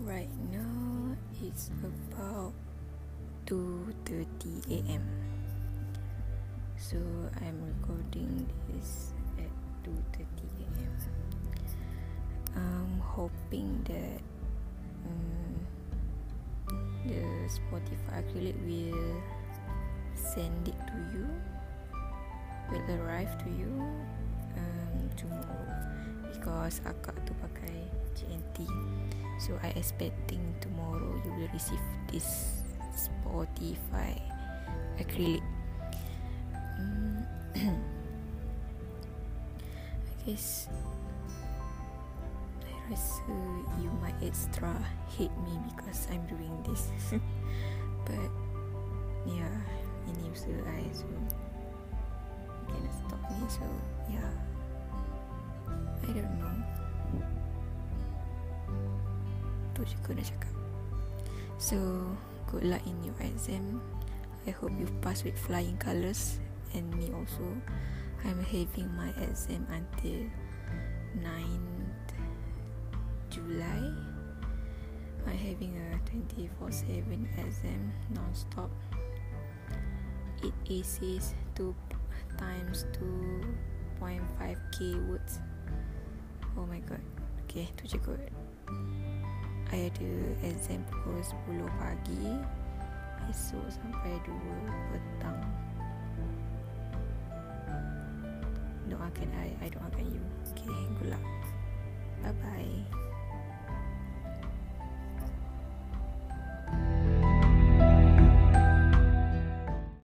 Right now it's about 2:30 a.m. so I'm recording this at 2:30 a.m. I'm hoping that the Spotify acrylic will send it to you, will arrive to you tomorrow, because akak tu pakai GNT, so I expecting tomorrow you will receive this Spotify acrylic. I guess I rasa you might extra hate me because I'm doing this but yeah, ini usaha I, so you cannot stop me, so yeah, I don't know. Tu je aku nak cakap. So good luck in your exam. I hope you pass with flying colours, and me also. I'm having my exam until 9th July. I'm having a 24/7 exam non-stop. 8 essays, 2 times 2.5k words. Oh my god. Okay, tu je kot. I ada exam pukul 10 pagi esok sampai 2 petang. Doakan I doakan you. Okay, good luck. Bye bye.